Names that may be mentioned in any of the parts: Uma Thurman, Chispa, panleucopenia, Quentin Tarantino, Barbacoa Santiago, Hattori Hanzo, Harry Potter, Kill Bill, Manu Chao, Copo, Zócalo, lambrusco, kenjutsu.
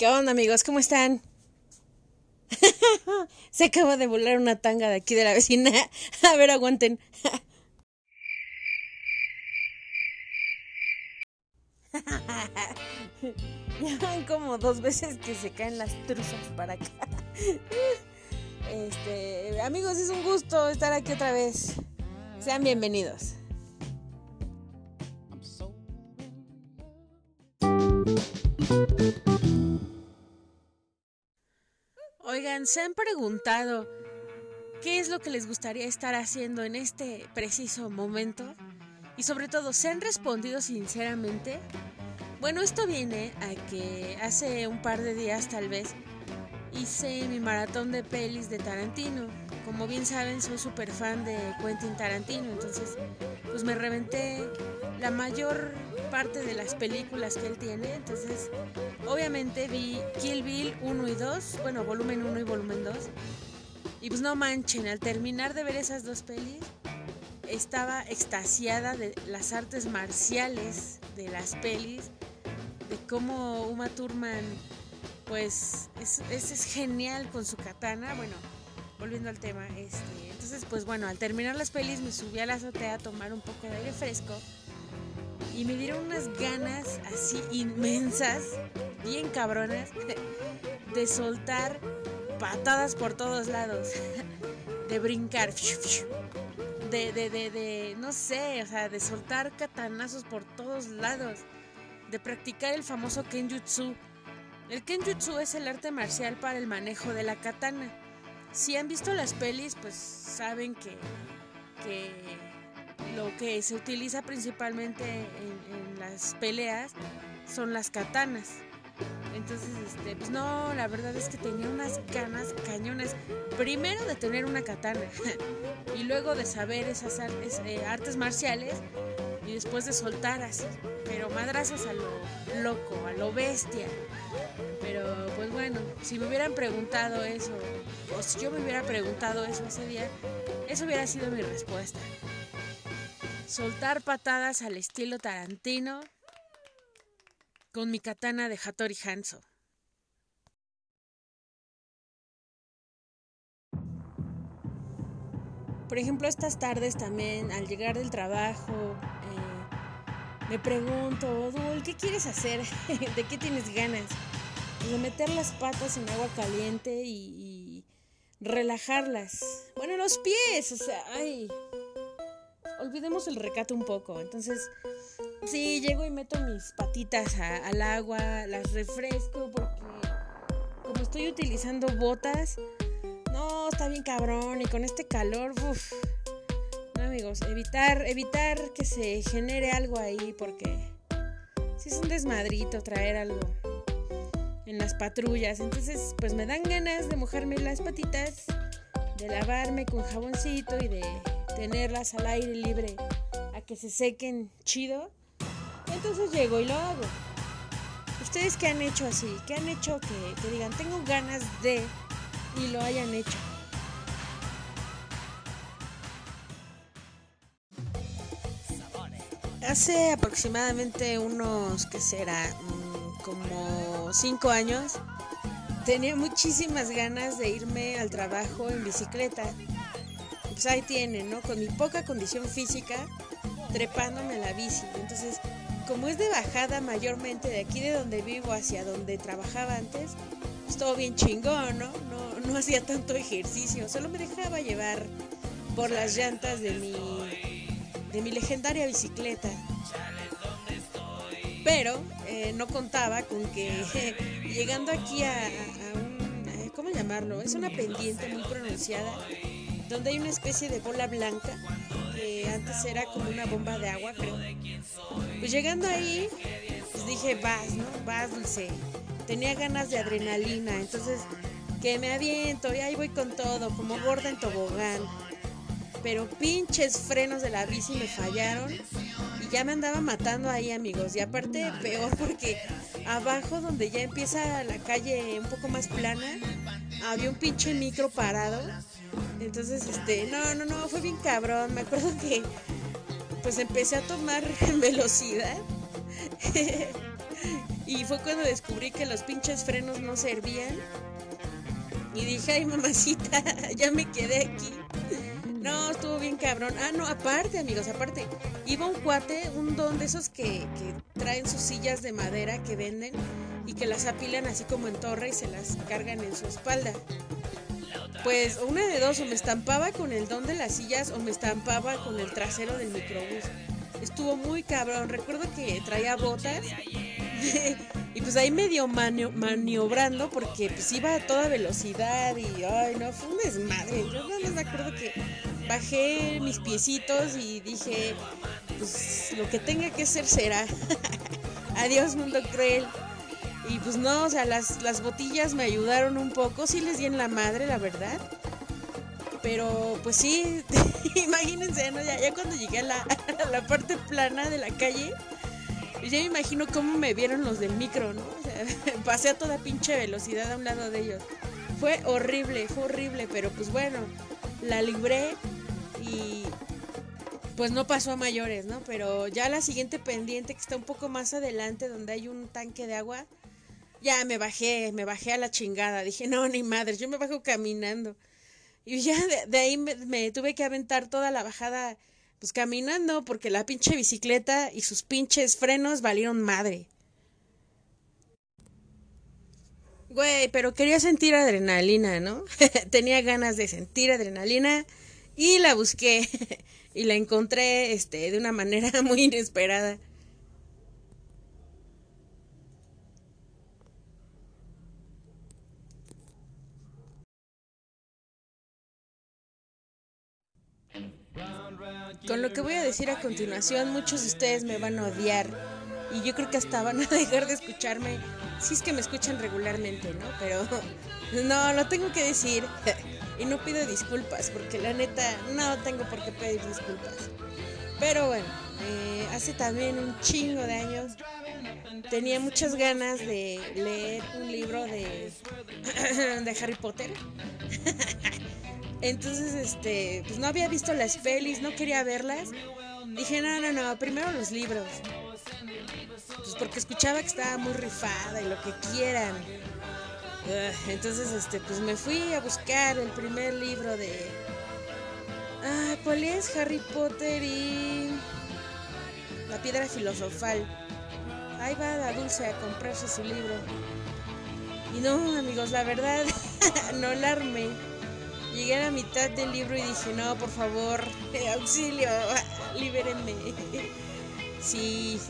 ¿Qué onda, amigos? ¿Cómo están? Se acaba de volar una tanga de aquí de la vecina. A ver, aguanten. Ya van como 2 veces que se caen las truzas para acá. Amigos, es un gusto estar aquí otra vez. Sean bienvenidos. Oigan, ¿se han preguntado qué es lo que les gustaría estar haciendo en este preciso momento? Y sobre todo, ¿se han respondido sinceramente? Bueno, esto viene a que hace un par de días tal vez hice mi maratón de pelis de Tarantino. Como bien saben, soy súper fan de Quentin Tarantino, entonces pues me reventé la mayor parte de las películas que él tiene. Entonces obviamente vi Kill Bill 1 y 2, bueno, volumen 1 y volumen 2, y pues no manchen, al terminar de ver esas 2 pelis estaba extasiada de las artes marciales de las pelis, de cómo Uma Thurman pues es genial con su katana. Bueno, volviendo al tema, entonces pues bueno, al terminar las pelis me subí a la azotea a tomar un poco de aire fresco y me dieron unas ganas así inmensas, bien cabronas, de soltar patadas por todos lados, de brincar, de no sé, o sea, de soltar katanazos por todos lados, de practicar el famoso kenjutsu. El kenjutsu es el arte marcial para el manejo de la katana. Si han visto las pelis, pues saben que lo que se utiliza principalmente en las peleas son las katanas. Entonces, pues no, la verdad es que tenía unas ganas cañonas. Primero de tener una katana y luego de saber esas artes marciales y después de soltar así, pero madrazos a lo loco, a lo bestia. Pero pues bueno, si me hubieran preguntado eso, o si yo me hubiera preguntado eso ese día, eso hubiera sido mi respuesta. Soltar patadas al estilo Tarantino con mi katana de Hattori Hanzo. Por ejemplo, estas tardes también, al llegar del trabajo, me pregunto, Dul, ¿qué quieres hacer? ¿De qué tienes ganas? De meter las patas en agua caliente y relajarlas. Bueno, los pies, o sea, ay... Olvidemos el recato un poco. Entonces, sí, llego y meto mis patitas al agua, las refresco, porque como estoy utilizando botas, no, está bien cabrón, y con este calor, uff. No, amigos, evitar que se genere algo ahí, porque sí es un desmadrito traer algo en las patrullas. Entonces, pues me dan ganas de mojarme las patitas, de lavarme con jaboncito y de tenerlas al aire libre a que se sequen chido. Entonces llego y lo hago. ¿Ustedes qué han hecho así? ¿Qué han hecho que digan tengo ganas de y lo hayan hecho? Hace aproximadamente unos, ¿qué será? Como 5 años, tenía muchísimas ganas de irme al trabajo en bicicleta. Pues ahí tienen, ¿no? Con mi poca condición física, trepándome a la bici. Entonces, como es de bajada mayormente de aquí de donde vivo hacia donde trabajaba antes, pues todo bien chingón, ¿no? No hacía tanto ejercicio, solo me dejaba llevar por las llantas de mi legendaria bicicleta. Pero no contaba con que llegando aquí a ¿cómo llamarlo? Es una pendiente muy pronunciada, donde hay una especie de bola blanca, que antes era como una bomba de agua, creo. Pues llegando ahí, pues dije, vas, ¿no? Vas, Dulce. Tenía ganas de adrenalina, entonces, que me aviento, y ahí voy con todo, como gorda en tobogán. Pero pinches frenos de la bici me fallaron, y ya me andaba matando ahí, amigos. Y aparte, peor, porque abajo, donde ya empieza la calle un poco más plana, había un pinche micro parado. Entonces, no, fue bien cabrón. Me acuerdo que, pues, empecé a tomar velocidad Y fue cuando descubrí que los pinches frenos no servían. Y dije, ay, mamacita, ya me quedé aquí. No, estuvo bien cabrón. Ah, no, aparte, amigos, aparte. Iba un cuate, un don de esos que traen sus sillas de madera que venden y que las apilan así como en torre y se las cargan en su espalda. Pues una de dos, o me estampaba con el don de las sillas o me estampaba con el trasero del microbús. Estuvo muy cabrón. Recuerdo que traía botas y pues ahí medio maniobrando porque pues iba a toda velocidad y ay no, fue un desmadre. Yo nada más me acuerdo que bajé mis piecitos y dije, pues lo que tenga que ser será. Adiós mundo cruel. Y pues no, o sea, las botillas me ayudaron un poco, sí les di en la madre, la verdad. Pero pues sí, imagínense, ¿no? Ya cuando llegué a la parte plana de la calle, yo me imagino cómo me vieron los del micro, ¿no? O sea, pasé a toda pinche velocidad a un lado de ellos. Fue horrible, pero pues bueno, la libré y pues no pasó a mayores, ¿no? Pero ya la siguiente pendiente que está un poco más adelante, donde hay un tanque de agua, ya me bajé a la chingada. Dije, no, ni madre, yo me bajo caminando. Y ya de ahí me tuve que aventar toda la bajada, pues caminando, porque la pinche bicicleta y sus pinches frenos valieron madre. Güey, pero quería sentir adrenalina, ¿no? Tenía ganas de sentir adrenalina y la busqué y la encontré de una manera muy inesperada. Con lo que voy a decir a continuación, muchos de ustedes me van a odiar y yo creo que hasta van a dejar de escucharme, si es que me escuchan regularmente, ¿no? Pero no, lo tengo que decir y no pido disculpas porque la neta no tengo por qué pedir disculpas. Pero bueno, hace también un chingo de años tenía muchas ganas de leer un libro de Harry Potter. Entonces, pues no había visto las pelis, no quería verlas. Dije, no, primero los libros. Pues porque escuchaba que estaba muy rifada y lo que quieran. Entonces, pues me fui a buscar el primer libro de... Ah, ¿cuál es? Harry Potter y... La Piedra Filosofal. Ahí va la Dulce a comprarse su libro. Y no, amigos, la verdad, no la armé. Llegué a la mitad del libro y dije, no, por favor, auxilio, libérenme. Sí.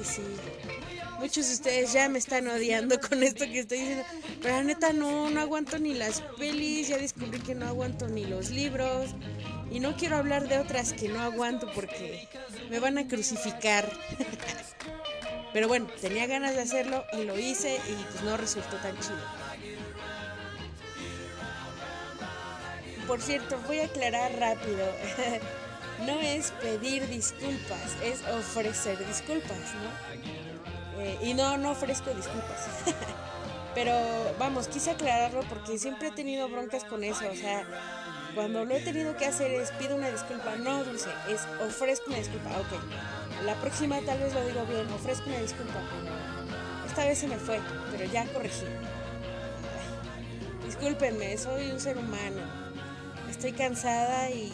Muchos de ustedes ya me están odiando con esto que estoy diciendo. Pero la neta no aguanto ni las pelis, ya descubrí que no aguanto ni los libros. Y no quiero hablar de otras que no aguanto porque me van a crucificar. Pero bueno, tenía ganas de hacerlo y lo hice y pues no resultó tan chido. Por cierto, voy a aclarar rápido, no es pedir disculpas, es ofrecer disculpas, ¿no? Y no ofrezco disculpas, pero vamos, quise aclararlo porque siempre he tenido broncas con eso, o sea, cuando lo he tenido que hacer es pido una disculpa, no Dulce, es ofrezco una disculpa, ok, la próxima tal vez lo digo bien, ofrezco una disculpa, esta vez se me fue, pero ya corregí, discúlpenme, soy un ser humano. Estoy cansada y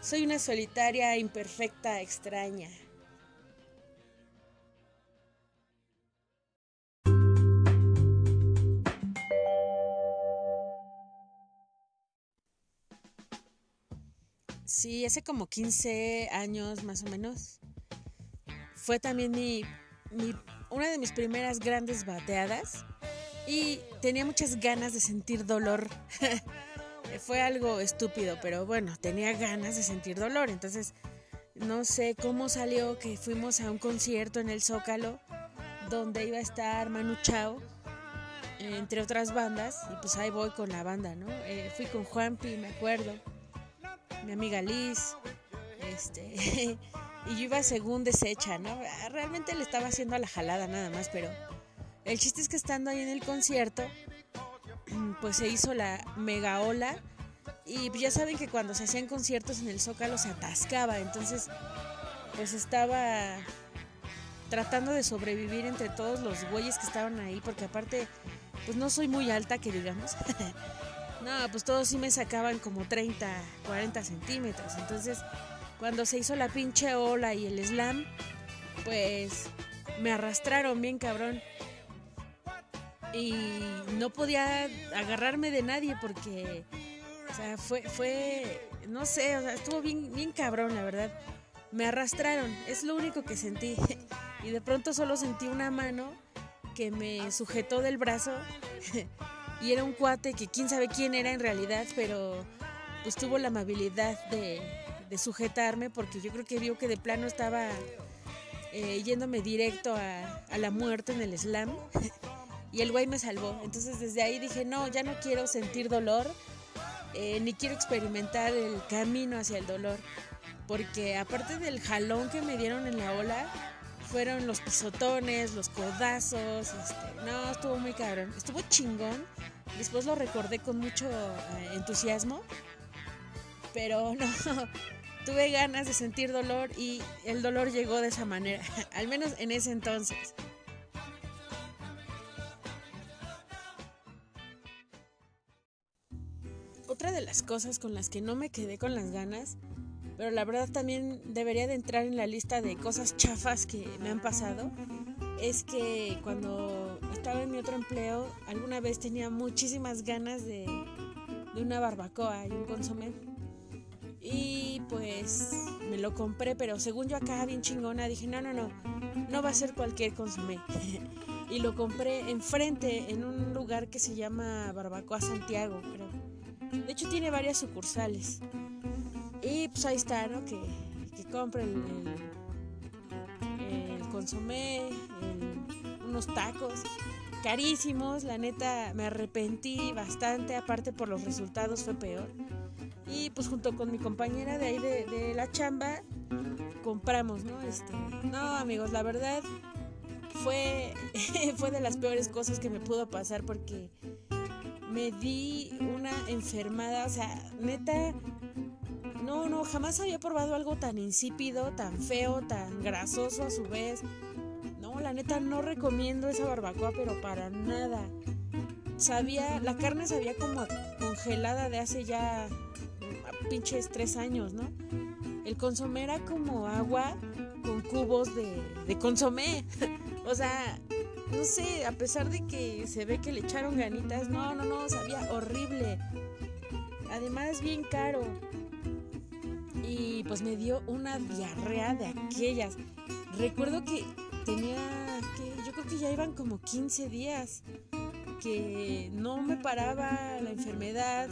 soy una solitaria, imperfecta, extraña. Sí, hace como 15 años más o menos. Fue también una de mis primeras grandes bateadas. Y tenía muchas ganas de sentir dolor. Fue algo estúpido, pero bueno, tenía ganas de sentir dolor. Entonces, no sé cómo salió que fuimos a un concierto en el Zócalo, donde iba a estar Manu Chao, entre otras bandas. Y pues ahí voy con la banda, ¿no? Fui con Juanpi, me acuerdo, mi amiga Liz, y yo iba según deshecha, ¿no? Realmente le estaba haciendo a la jalada nada más, pero... El chiste es que estando ahí en el concierto, pues se hizo la mega ola y ya saben que cuando se hacían conciertos en el Zócalo se atascaba, entonces pues estaba tratando de sobrevivir entre todos los güeyes que estaban ahí, porque aparte, pues no soy muy alta, que digamos. No, pues todos sí me sacaban como 30, 40 centímetros. Entonces, cuando se hizo la pinche ola y el slam, pues me arrastraron bien cabrón. Y no podía agarrarme de nadie porque, o sea, fue no sé, o sea, estuvo bien, bien cabrón, la verdad. Me arrastraron, es lo único que sentí. Y de pronto solo sentí una mano que me sujetó del brazo. Y era un cuate que quién sabe quién era en realidad, pero pues tuvo la amabilidad de sujetarme, porque yo creo que vio que de plano estaba yéndome directo a la muerte en el slam. Y el güey me salvó. Entonces desde ahí dije, no, ya no quiero sentir dolor, ni quiero experimentar el camino hacia el dolor, porque aparte del jalón que me dieron en la ola, fueron los pisotones, los codazos, no, estuvo muy cabrón, estuvo chingón. Después lo recordé con mucho entusiasmo, pero no, tuve ganas de sentir dolor y el dolor llegó de esa manera, al menos en ese entonces. Otra de las cosas con las que no me quedé con las ganas, pero la verdad también debería de entrar en la lista de cosas chafas que me han pasado, es que cuando estaba en mi otro empleo, alguna vez tenía muchísimas ganas de una barbacoa y un consomé. Y pues me lo compré, pero según yo acá bien chingona dije, no va a ser cualquier consomé. Y lo compré enfrente en un lugar que se llama Barbacoa Santiago, creo. De hecho tiene varias sucursales. Y pues ahí está, ¿no? Que compre el consomé, unos tacos carísimos. La neta me arrepentí bastante, aparte por los resultados fue peor. Y pues junto con mi compañera de ahí de la chamba compramos, ¿no? No, amigos, la verdad fue de las peores cosas que me pudo pasar, porque me di una enfermada, o sea, neta, no, jamás había probado algo tan insípido, tan feo, tan grasoso a su vez. No, la neta, no recomiendo esa barbacoa, pero para nada. La carne sabía como congelada de hace ya pinches 3 años, ¿no? El consomé era como agua con cubos de consomé, o sea... No sé, a pesar de que se ve que le echaron ganitas, no, sabía horrible. Además, bien caro. Y pues me dio una diarrea de aquellas. Recuerdo que yo creo que ya iban como 15 días que no me paraba la enfermedad.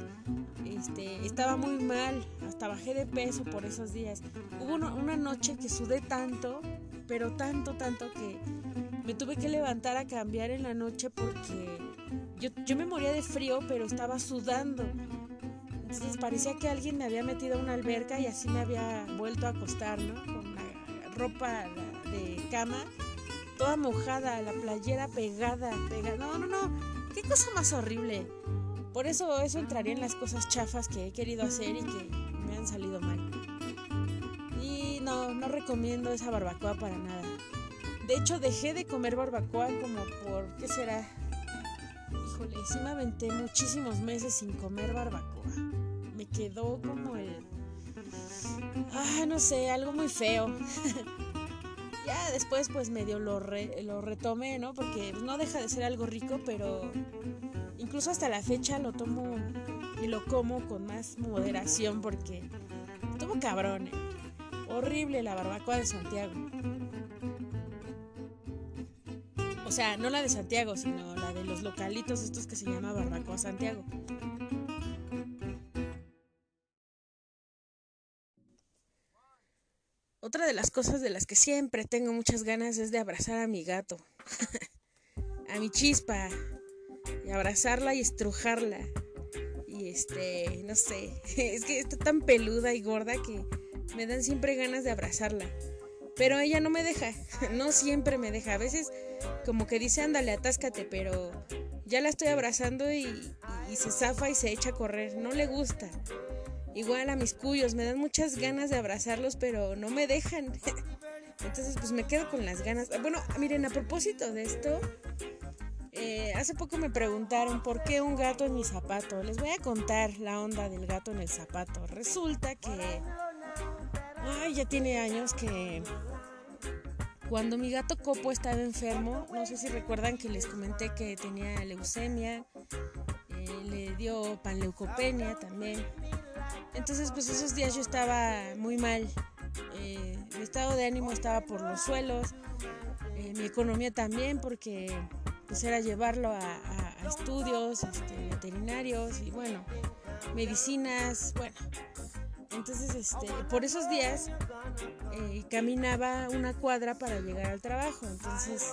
Estaba muy mal, hasta bajé de peso por esos días. Hubo una noche que sudé tanto, pero tanto que... me tuve que levantar a cambiar en la noche porque yo me moría de frío, pero estaba sudando. Entonces parecía que alguien me había metido a una alberca y así me había vuelto a acostar, ¿no? Con la ropa de cama toda mojada, la playera pegada. No, qué cosa más horrible. Por eso entraría en las cosas chafas que he querido hacer y que me han salido mal. Y no recomiendo esa barbacoa para nada. De hecho, dejé de comer barbacoa como por... ¿qué será? Híjole, sí me aventé muchísimos meses sin comer barbacoa. Me quedó como no sé, algo muy feo. Ya después pues medio lo retomé, ¿no? Porque no deja de ser algo rico, pero... incluso hasta la fecha lo tomo y lo como con más moderación porque... estuvo cabrón, ¿eh? Horrible la barbacoa de Santiago. O sea, no la de Santiago, sino la de los localitos estos que se llama Barbacoa Santiago. Otra de las cosas de las que siempre tengo muchas ganas es de abrazar a mi gato. A mi Chispa. Y abrazarla y estrujarla. Y no sé. Es que está tan peluda y gorda que me dan siempre ganas de abrazarla. Pero ella no me deja, no siempre me deja. A veces como que dice, ándale, atáscate, pero ya la estoy abrazando y se zafa y se echa a correr. No le gusta. Igual a mis cuyos, me dan muchas ganas de abrazarlos, pero no me dejan. Entonces pues me quedo con las ganas. Bueno, miren, a propósito de esto, hace poco me preguntaron por qué un gato en mi zapato. Les voy a contar la onda del gato en el zapato. Resulta que ya tiene años que cuando mi gato Copo estaba enfermo, no sé si recuerdan que les comenté que tenía leucemia, le dio panleucopenia también. Entonces pues esos días yo estaba muy mal, mi estado de ánimo estaba por los suelos, mi economía también, porque pues era llevarlo a estudios veterinarios y bueno, medicinas, bueno. Entonces por esos días caminaba una cuadra para llegar al trabajo. Entonces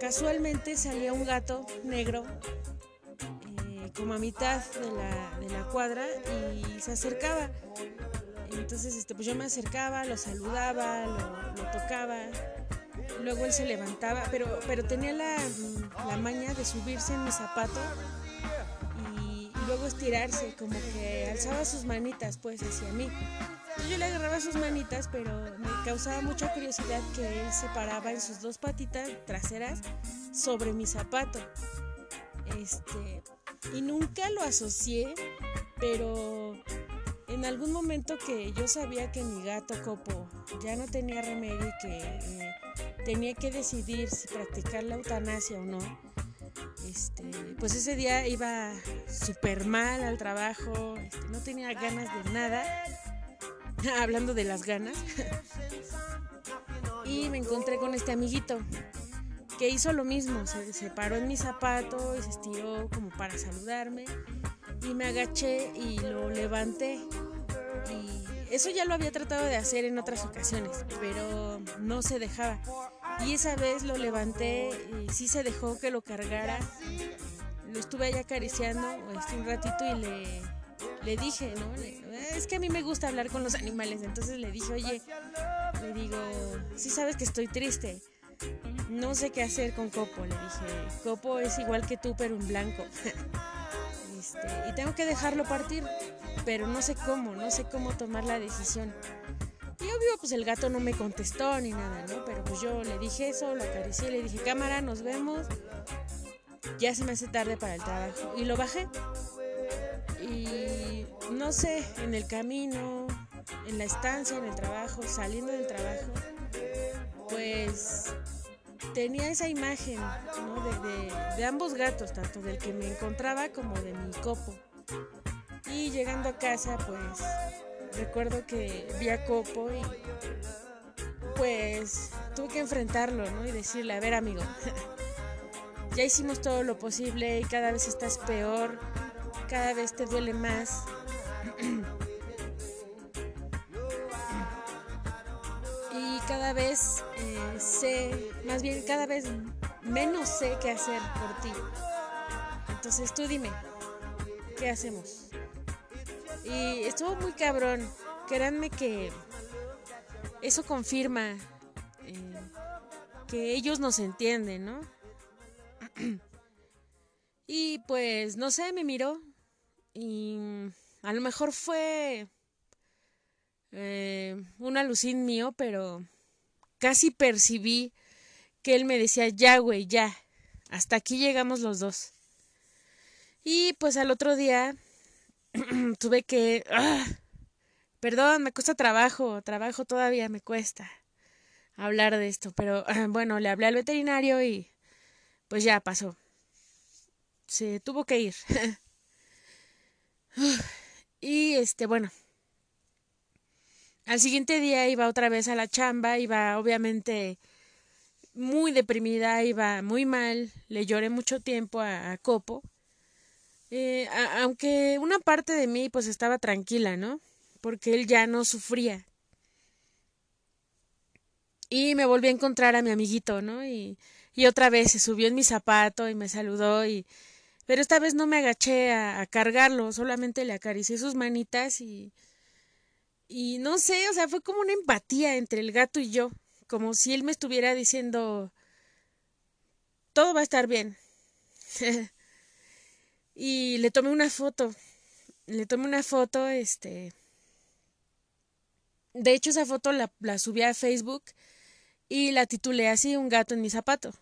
casualmente salía un gato negro como a mitad de la cuadra y se acercaba. Entonces pues yo me acercaba, lo saludaba, lo tocaba. Luego él se levantaba, pero tenía la maña de subirse en mi zapato y luego estirarse, como que alzaba sus manitas pues hacia mí. Entonces yo le agarraba sus manitas, pero me causaba mucha curiosidad que él se paraba en sus dos patitas traseras sobre mi zapato. Y nunca lo asocié, pero en algún momento que yo sabía que mi gato Copo ya no tenía remedio y que tenía que decidir si practicar la eutanasia o no, pues ese día iba súper mal al trabajo, no tenía ganas de nada, hablando de las ganas, y me encontré con este amiguito que hizo lo mismo, se paró en mi zapato y se estiró como para saludarme, y me agaché y lo levanté. Y eso ya lo había tratado de hacer en otras ocasiones, pero no se dejaba. Y esa vez lo levanté y sí se dejó que lo cargara. Lo estuve ahí acariciando un ratito y le dije, ¿no? Es que a mí me gusta hablar con los animales. Entonces le dije, oye, le digo, sí sabes que estoy triste. No sé qué hacer con Copo, le dije. Copo es igual que tú, pero en blanco. Y tengo que dejarlo partir, pero no sé cómo tomar la decisión. Y obvio, pues el gato no me contestó ni nada, ¿no? Pero pues yo le dije eso, lo acaricié, le dije, cámara, nos vemos. Ya se me hace tarde para el trabajo. Y lo bajé. Y no sé, en el camino, en la estancia, en el trabajo, saliendo del trabajo, pues tenía esa imagen, ¿no? de ambos gatos, tanto del que me encontraba como de mi Copo. Y llegando a casa, pues recuerdo que vi a Copo y pues tuve que enfrentarlo, ¿no? Y decirle, a ver amigo, ya hicimos todo lo posible y cada vez estás peor, cada vez te duele más. Y cada vez más bien cada vez menos sé qué hacer por ti. Entonces tú dime, ¿qué hacemos? Y estuvo muy cabrón. Créanme que eso confirma que ellos nos entienden, ¿no? Y pues, no sé, me miró. Y a lo mejor fue un alucín mío, pero casi percibí que él me decía, ya güey, ya, hasta aquí llegamos los dos. Y pues al otro día tuve que, perdón, me cuesta trabajo todavía me cuesta hablar de esto, pero bueno, le hablé al veterinario y pues ya pasó, se tuvo que ir. Y bueno, al siguiente día iba otra vez a la chamba, iba obviamente muy deprimida, iba muy mal, le lloré mucho tiempo a Copo, aunque una parte de mí pues estaba tranquila, ¿no? Porque él ya no sufría. Y me volví a encontrar a mi amiguito, ¿no? Y otra vez se subió en mi zapato y me saludó, pero esta vez no me agaché a cargarlo, solamente le acaricié sus manitas y no sé, o sea, fue como una empatía entre el gato y yo, como si él me estuviera diciendo, todo va a estar bien. Y le tomé una foto, De hecho, esa foto la subí a Facebook y la titulé así, un gato en mi zapato.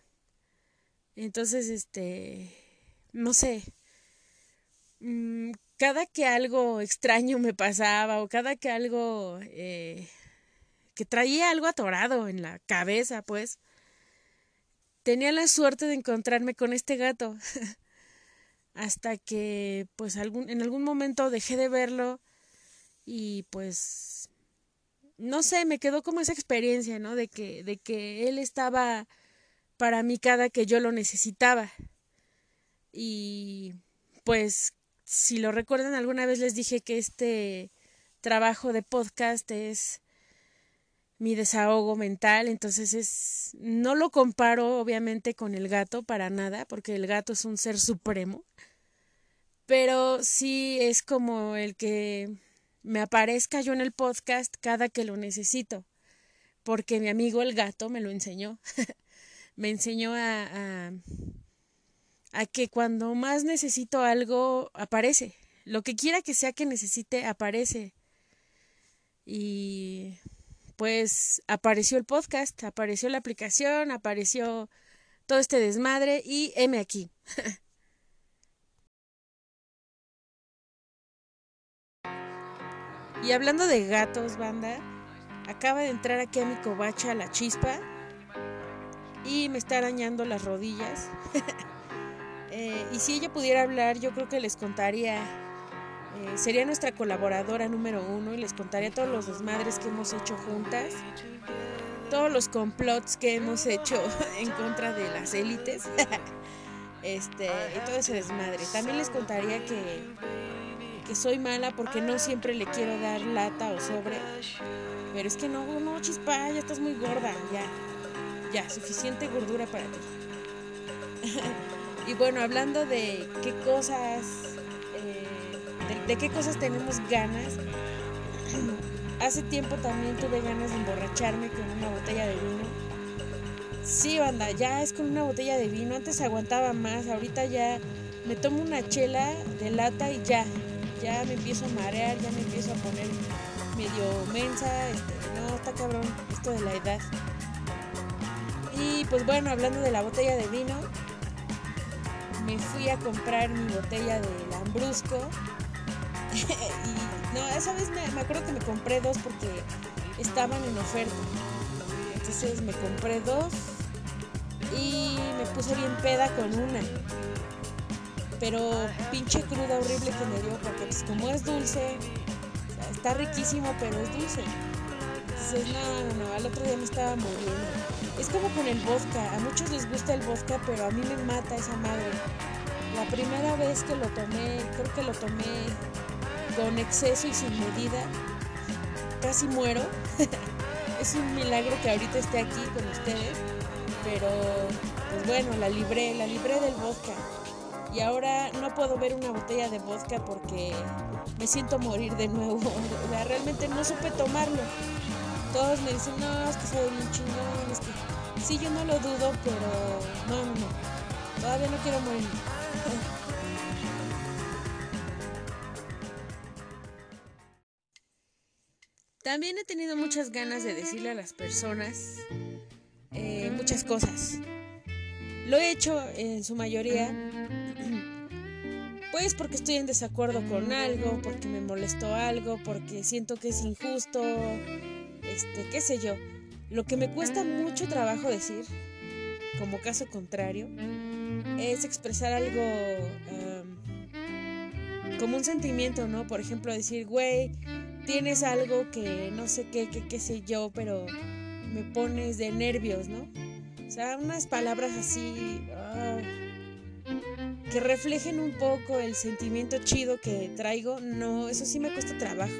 Entonces, no sé, cada que algo extraño me pasaba o cada que algo, que traía algo atorado en la cabeza, pues, tenía la suerte de encontrarme con este gato. Hasta que, pues, en algún momento dejé de verlo y, pues, no sé, me quedó como esa experiencia, ¿no? De que él estaba para mí cada que yo lo necesitaba. Y, pues, si lo recuerdan, alguna vez les dije que este trabajo de podcast es mi desahogo mental, entonces no lo comparo obviamente con el gato para nada, porque el gato es un ser supremo, pero sí es como el que me aparezca yo en el podcast cada que lo necesito, porque mi amigo el gato me lo enseñó, me enseñó a que cuando más necesito algo aparece, lo que quiera que sea que necesite aparece. Y pues apareció el podcast, apareció la aplicación, apareció todo este desmadre y heme aquí. Y hablando de gatos, banda, acaba de entrar aquí a mi covacha la Chispa y me está arañando las rodillas. Y si ella pudiera hablar, yo creo que les contaría. Sería nuestra colaboradora número 1 y les contaría todos los desmadres que hemos hecho juntas, todos los complots que hemos hecho en contra de las élites, y todo ese desmadre. También les contaría que soy mala porque no siempre le quiero dar lata o sobre, pero es que no, Chispa, ya estás muy gorda, ya, suficiente gordura para ti. Y bueno, hablando de qué cosas... ¿De qué cosas tenemos ganas? Hace tiempo también tuve ganas de emborracharme con una botella de vino. Sí, banda, ya es con una botella de vino. Antes aguantaba más, ahorita ya me tomo una chela de lata y ya me empiezo a marear, ya me empiezo a poner medio mensa. No, está cabrón esto de la edad. Y pues bueno, hablando de la botella de vino, me fui a comprar mi botella de lambrusco. Y no, esa vez me acuerdo que me compré 2 porque estaban en oferta. Entonces me compré 2 y me puse bien peda con una. Pero pinche cruda horrible que me dio, porque pues como es dulce, o sea, está riquísimo pero es dulce. Entonces no, al otro día me estaba muriendo. Es como con el vodka, a muchos les gusta el vodka pero a mí me mata esa madre. La primera vez que lo tomé, creo que lo tomé con exceso y sin medida, casi muero. Es un milagro que ahorita esté aquí con ustedes, pero pues bueno, la libré del vodka. Y ahora no puedo ver una botella de vodka porque me siento morir de nuevo. O sea, realmente no supe tomarlo. Todos me dicen, no, es que soy bien chingón, es que... Sí, yo no lo dudo, pero no, todavía no quiero morir. También he tenido muchas ganas de decirle a las personas muchas cosas. Lo he hecho en su mayoría, pues porque estoy en desacuerdo con algo, porque me molestó algo, porque siento que es injusto, qué sé yo. Lo que me cuesta mucho trabajo decir, como caso contrario, es expresar algo como un sentimiento, ¿no? Por ejemplo, decir, güey, tienes algo que no sé qué, qué sé yo, pero me pones de nervios, ¿no? O sea, unas palabras así que reflejen un poco el sentimiento chido que traigo. No, eso sí me cuesta trabajo.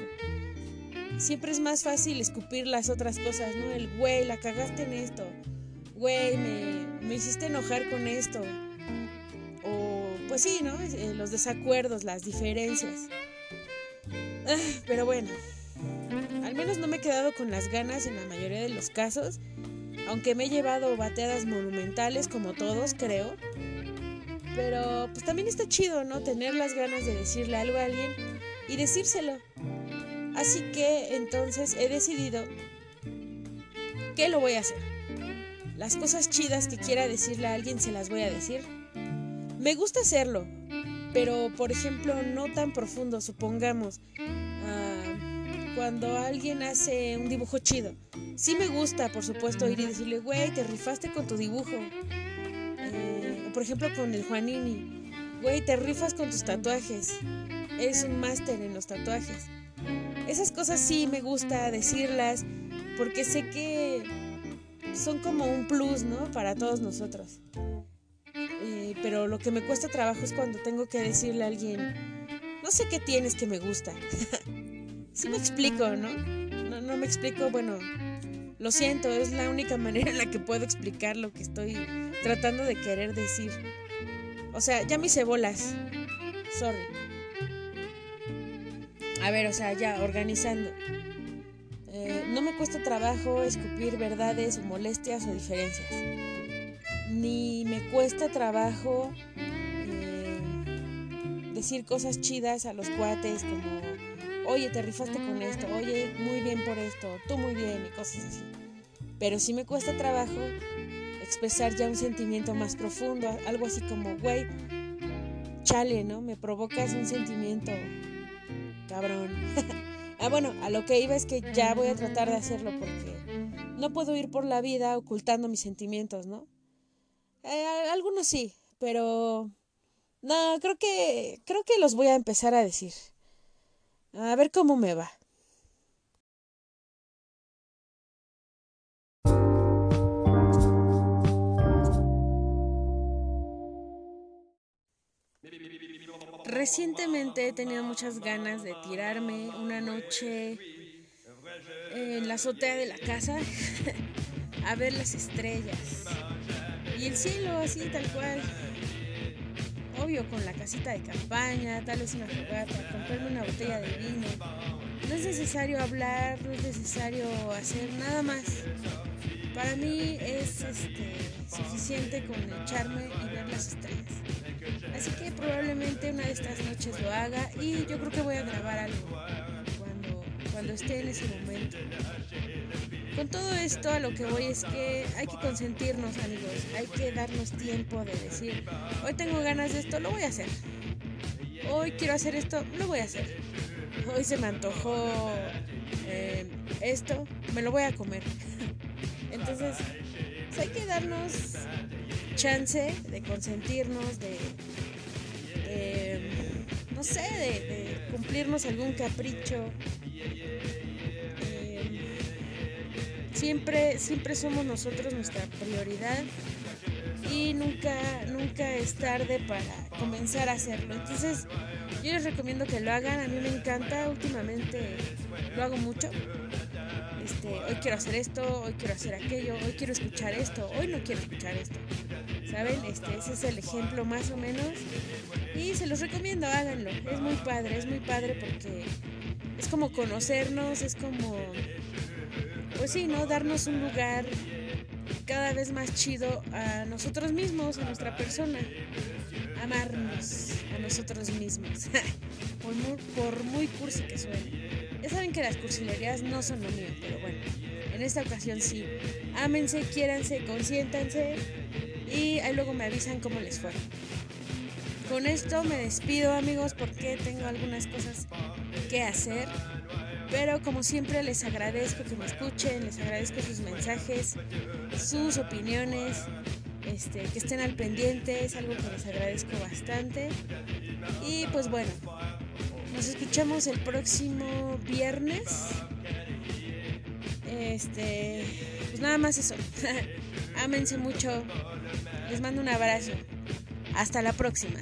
Siempre es más fácil escupir las otras cosas, ¿no? El güey, la cagaste en esto. Güey, me hiciste enojar con esto. O, pues sí, ¿no? Los desacuerdos, las diferencias. Pero bueno, al menos no me he quedado con las ganas en la mayoría de los casos, aunque me he llevado bateadas monumentales como todos, creo. Pero pues también está chido, ¿no? Tener las ganas de decirle algo a alguien y decírselo. Así que entonces he decidido que lo voy a hacer. Las cosas chidas que quiera decirle a alguien se las voy a decir. Me gusta hacerlo, pero por ejemplo no tan profundo. Supongamos cuando alguien hace un dibujo chido, sí me gusta por supuesto ir y decirle, güey, te rifaste con tu dibujo. Por ejemplo con el Juanini, güey, te rifas con tus tatuajes, eres un máster en los tatuajes. Esas cosas sí me gusta decirlas porque sé que son como un plus, ¿no? Para todos nosotros. Pero lo que me cuesta trabajo es cuando tengo que decirle a alguien, no sé qué tienes que me gusta. Sí me explico, ¿no? No me explico, bueno, lo siento, es la única manera en la que puedo explicar lo que estoy tratando de querer decir. O sea, ya me hice bolas. Sorry. A ver, o sea, ya, organizando. No me cuesta trabajo escupir verdades o molestias o diferencias. Ni me cuesta trabajo decir cosas chidas a los cuates como, oye, te rifaste con esto, oye, muy bien por esto, tú muy bien, y cosas así. Pero sí me cuesta trabajo expresar ya un sentimiento más profundo, algo así como, güey, chale, ¿no? Me provocas un sentimiento, cabrón. Bueno, a lo que iba es que ya voy a tratar de hacerlo porque no puedo ir por la vida ocultando mis sentimientos, ¿no? Algunos sí, pero no, creo que los voy a empezar a decir. A ver cómo me va. Recientemente he tenido muchas ganas de tirarme una noche en la azotea de la casa a ver las estrellas y el cielo así tal cual. Obvio, con la casita de campaña, tal vez una fogata, comprarme una botella de vino. No es necesario hablar, no es necesario hacer nada más. Para mí es suficiente con echarme y ver las estrellas. Así que probablemente una de estas noches lo haga y yo creo que voy a grabar algo cuando esté en ese momento. Con todo esto a lo que voy es que hay que consentirnos, amigos, hay que darnos tiempo de decir, hoy tengo ganas de esto, lo voy a hacer, hoy quiero hacer esto, lo voy a hacer, hoy se me antojó esto, me lo voy a comer. Entonces hay que darnos chance de consentirnos, no sé, de cumplirnos algún capricho. Siempre somos nosotros nuestra prioridad y nunca es tarde para comenzar a hacerlo. Entonces, yo les recomiendo que lo hagan. A mí me encanta, últimamente lo hago mucho. Hoy quiero hacer esto, hoy quiero hacer aquello, hoy quiero escuchar esto, hoy no quiero escuchar esto. ¿Saben? Ese es el ejemplo más o menos. Y se los recomiendo, háganlo. Es muy padre porque es como conocernos, es como, pues sí, ¿no? Darnos un lugar cada vez más chido a nosotros mismos, a nuestra persona. Amarnos a nosotros mismos. Por muy cursi que suene. Ya saben que las cursilerías no son lo mío, pero bueno, en esta ocasión sí. Ámense, quiéranse, consiéntanse y ahí luego me avisan cómo les fue. Con esto me despido, amigos, porque tengo algunas cosas que hacer. Pero como siempre les agradezco que me escuchen, les agradezco sus mensajes, sus opiniones, que estén al pendiente, es algo que les agradezco bastante. Y pues bueno, nos escuchamos el próximo viernes. Pues nada más eso. Ámense mucho. Les mando un abrazo. Hasta la próxima.